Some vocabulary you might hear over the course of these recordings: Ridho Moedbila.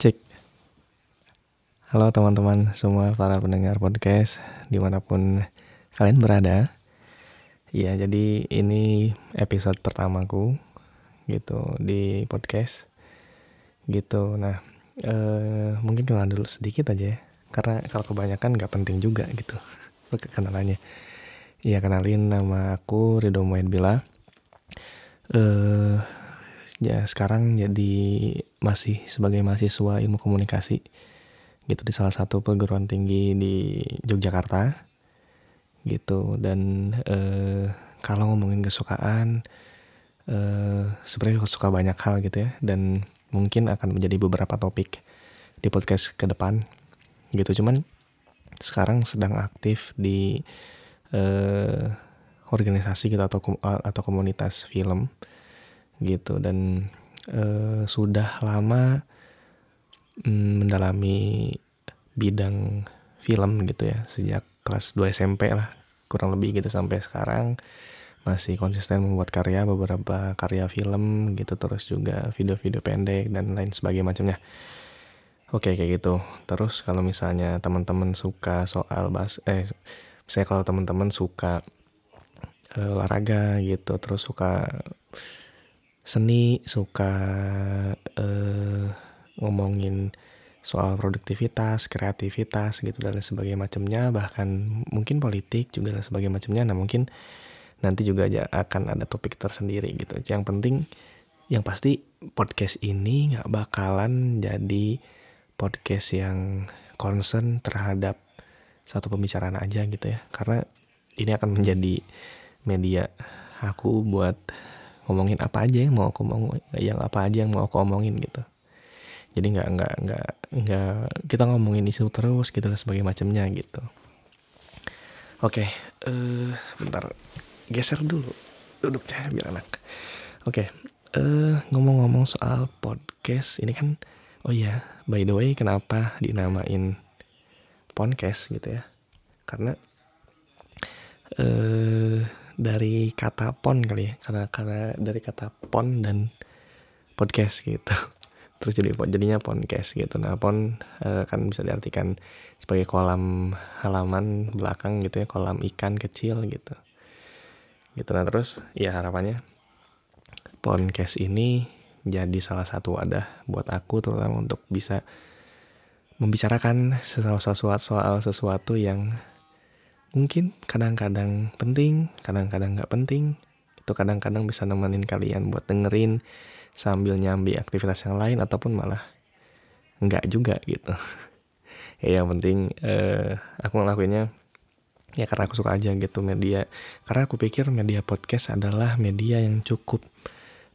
Cek. Halo teman-teman semua para pendengar podcast dimanapun kalian berada. Ya, jadi ini episode pertamaku gitu di podcast gitu. Nah, mungkin kenalan dulu sedikit aja ya. Karena kalau kebanyakan nggak penting juga gitu kenalannya. Ya, kenalin, nama aku Ridho Moedbila. Ya sekarang jadi masih sebagai mahasiswa ilmu komunikasi gitu di salah satu perguruan tinggi di Yogyakarta gitu. Dan kalau ngomongin kesukaan, sebenarnya suka banyak hal gitu ya, dan mungkin akan menjadi beberapa topik di podcast ke depan gitu. Cuman sekarang sedang aktif di organisasi gitu atau komunitas film gitu, dan sudah lama mendalami bidang film gitu ya, sejak kelas 2 SMP lah kurang lebih gitu, sampai sekarang masih konsisten membuat karya, beberapa karya film gitu, terus juga video-video pendek dan lain sebagainya macamnya. Oke, kayak gitu. Terus kalau misalnya teman-teman suka kalau teman-teman suka olahraga gitu, terus suka seni, suka ngomongin soal produktivitas, kreativitas gitu dan sebagainya macamnya, bahkan mungkin politik juga dan sebagainya macamnya. Nah, mungkin nanti juga akan ada topik tersendiri gitu. Yang penting, yang pasti podcast ini nggak bakalan jadi podcast yang concern terhadap satu pembicaraan aja gitu ya, karena ini akan menjadi media aku buat ngomongin apa aja yang mau aku omongin gitu. Jadi nggak kita ngomongin isu terus gitu dan sebagainya macamnya gitu. Oke, bentar geser dulu duduknya biar enak. Oke, ngomong-ngomong soal podcast ini kan, oh iya, by the way, kenapa dinamain podcast gitu ya? Karena dari kata pon kali ya, karena dari kata pon dan podcast gitu. Terus jadinya podcast gitu. Nah, pon kan bisa diartikan sebagai kolam halaman belakang gitu ya, kolam ikan kecil gitu. Gitu. Nah, terus ya harapannya podcast ini jadi salah satu wadah buat aku, terutama untuk bisa membicarakan soal sesuatu yang mungkin kadang-kadang penting, kadang-kadang nggak penting. Itu kadang-kadang bisa nemenin kalian buat dengerin sambil nyambi aktivitas yang lain, ataupun malah nggak juga gitu. Ya, yang penting aku ngelakuinnya ya karena aku suka aja gitu media. Karena aku pikir media podcast adalah media yang cukup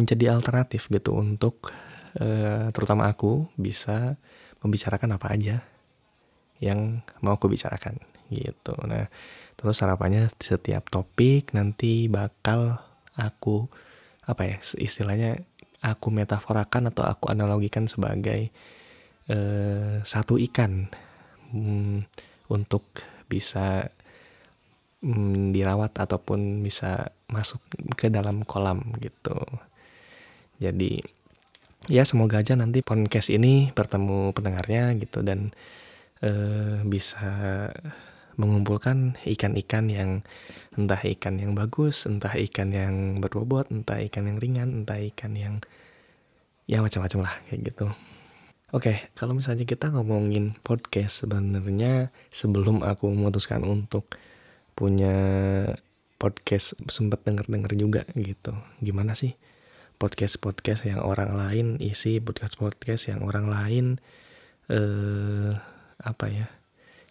menjadi alternatif gitu untuk terutama aku bisa membicarakan apa aja yang mau aku bicarakan gitu. Nah, terus harapannya setiap topik nanti bakal aku istilahnya aku metaforakan atau aku analogikan sebagai satu ikan untuk bisa dirawat ataupun bisa masuk ke dalam kolam gitu. Jadi ya semoga aja nanti podcast ini bertemu pendengarnya gitu, dan bisa mengumpulkan ikan-ikan yang, entah ikan yang bagus, entah ikan yang berbobot, entah ikan yang ringan, entah ikan yang ya macam-macam lah kayak gitu. Oke, kalau misalnya kita ngomongin podcast, sebenarnya sebelum aku memutuskan untuk punya podcast sempat denger-denger juga gitu. Gimana sih podcast-podcast yang orang lain isi, podcast-podcast yang orang lain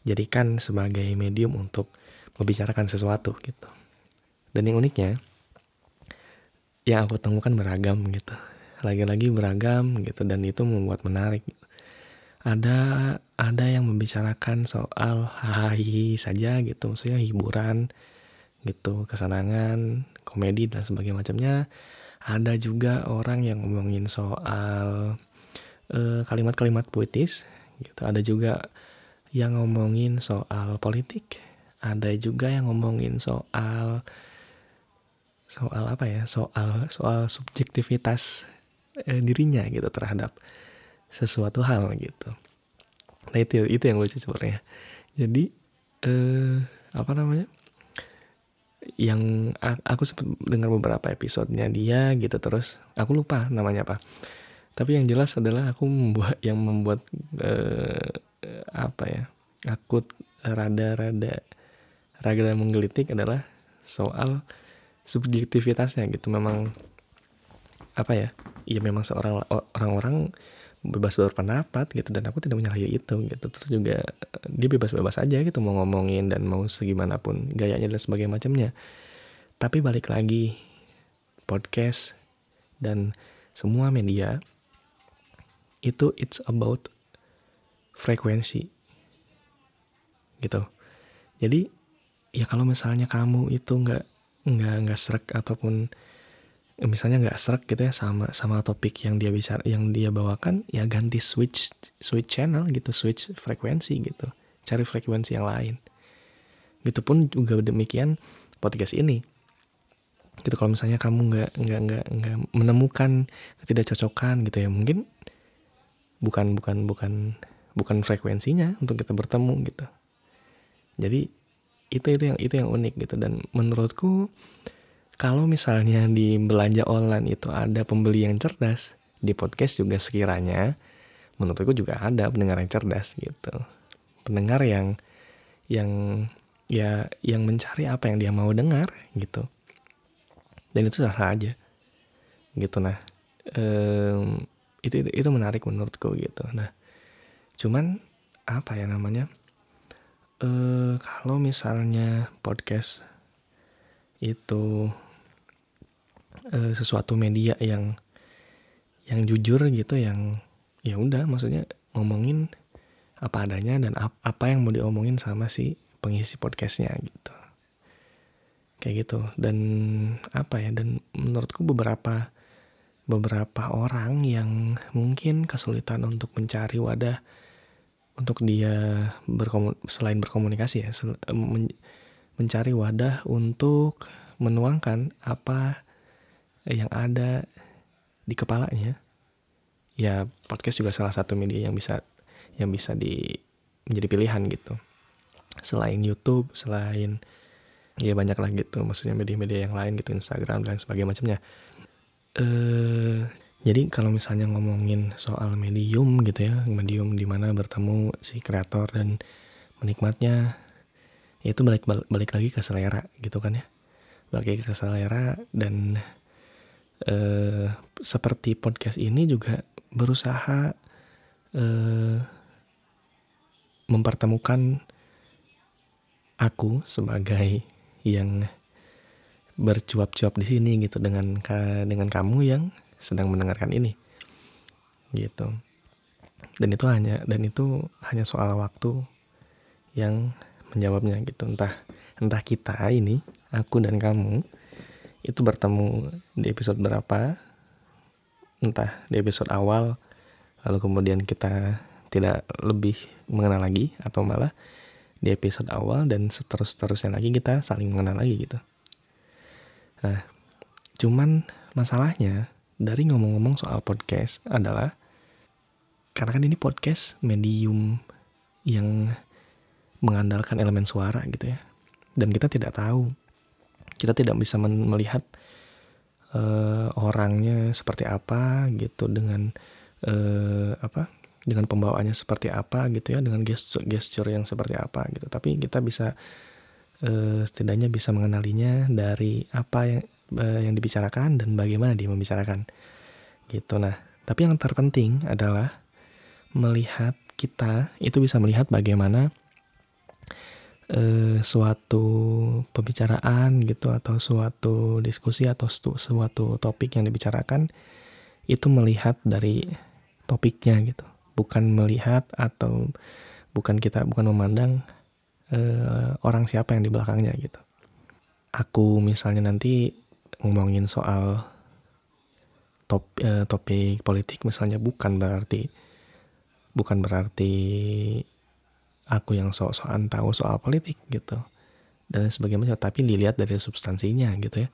jadikan sebagai medium untuk membicarakan sesuatu gitu. Dan yang uniknya, yang aku temukan beragam gitu. Lagi-lagi beragam gitu, dan itu membuat menarik. Ada yang membicarakan soal hahaha saja gitu, maksudnya hiburan gitu, kesenangan, komedi dan sebagainya macamnya. Ada juga orang yang ngomongin soal kalimat-kalimat puitis gitu. Ada juga yang ngomongin soal politik, ada juga yang ngomongin soal subjektivitas dirinya gitu terhadap sesuatu hal gitu. Nah itu yang lucu sebenarnya. Jadi yang aku sempat dengar beberapa episodenya dia gitu, terus aku lupa namanya apa. Tapi yang jelas adalah yang membuat aku rada menggelitik adalah soal subjektivitasnya gitu. Memang memang orang-orang bebas berpendapat gitu, dan aku tidak menyalahi itu gitu. Terus juga dia bebas-bebas aja gitu mau ngomongin dan mau segimanapun gayanya dan sebagainya macamnya. Tapi balik lagi, podcast dan semua media itu it's about frekuensi gitu. Jadi ya kalau misalnya kamu itu nggak srek ataupun misalnya nggak srek gitu ya sama topik yang dia bicara, yang dia bawakan, ya ganti switch channel gitu, switch frekuensi gitu, cari frekuensi yang lain. Gitu pun juga demikian podcast ini. Gitu kalau misalnya kamu nggak menemukan ketidakcocokan gitu ya, mungkin bukan frekuensinya untuk kita bertemu gitu. Jadi itu yang unik gitu. Dan menurutku kalau misalnya di belanja online itu ada pembeli yang cerdas, di podcast juga sekiranya menurutku juga ada pendengar yang cerdas gitu. Pendengar yang mencari apa yang dia mau dengar gitu. Dan itu sah-sah aja. Gitu nah. Itu menarik menurutku gitu. Nah, cuman kalau misalnya podcast itu sesuatu media yang jujur gitu, yang ya udah maksudnya ngomongin apa adanya dan apa yang mau diomongin sama si pengisi podcastnya gitu, kayak gitu. Dan dan menurutku beberapa orang yang mungkin kesulitan untuk mencari wadah untuk dia selain berkomunikasi ya, mencari wadah untuk menuangkan apa yang ada di kepalanya. Ya podcast juga salah satu media yang bisa menjadi pilihan gitu. Selain YouTube, selain ya banyak lah gitu, maksudnya media-media yang lain gitu, Instagram dan sebagainya macamnya. Jadi kalau misalnya ngomongin soal medium gitu ya, medium di mana bertemu si kreator dan menikmatnya, itu balik lagi ke selera gitu kan ya, balik lagi ke selera. Dan seperti podcast ini juga berusaha mempertemukan aku sebagai yang bercuap-cuap di sini gitu dengan kamu yang sedang mendengarkan ini gitu. Dan itu hanya soal waktu yang menjawabnya gitu. Entah kita ini, aku dan kamu itu bertemu di episode berapa, entah di episode awal, lalu kemudian kita tidak lebih mengenal lagi, atau malah di episode awal dan seterusnya lagi kita saling mengenal lagi gitu. Nah, cuman masalahnya dari ngomong-ngomong soal podcast adalah karena kan ini podcast medium yang mengandalkan elemen suara gitu ya, dan kita tidak bisa melihat orangnya seperti apa gitu, dengan pembawaannya seperti apa gitu ya, dengan gesture yang seperti apa gitu. Tapi kita bisa setidaknya bisa mengenalinya dari apa yang dibicarakan dan bagaimana dia membicarakan gitu. Nah, tapi yang terpenting adalah melihat, kita itu bisa melihat bagaimana suatu pembicaraan gitu, atau suatu diskusi, atau suatu topik yang dibicarakan itu melihat dari topiknya gitu, bukan melihat atau bukan memandang orang siapa yang di belakangnya gitu. Aku misalnya nanti ngomongin soal topik politik misalnya, bukan berarti aku yang sok-sokan tahu soal politik gitu dan sebagainya, tapi dilihat dari substansinya gitu ya,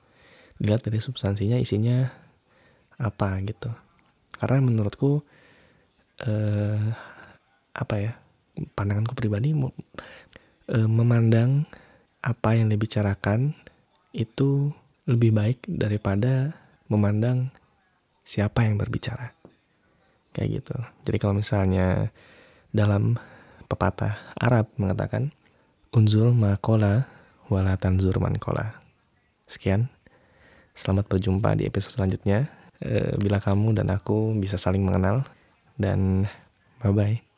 dilihat dari substansinya, isinya apa gitu. Karena menurutku pandanganku pribadi, memandang apa yang dibicarakan itu lebih baik daripada memandang siapa yang berbicara, kayak gitu. Jadi kalau misalnya dalam pepatah Arab mengatakan unzur maqala wala tanzur man qala. Sekian, selamat berjumpa di episode selanjutnya. Bila kamu dan aku bisa saling mengenal, dan bye-bye.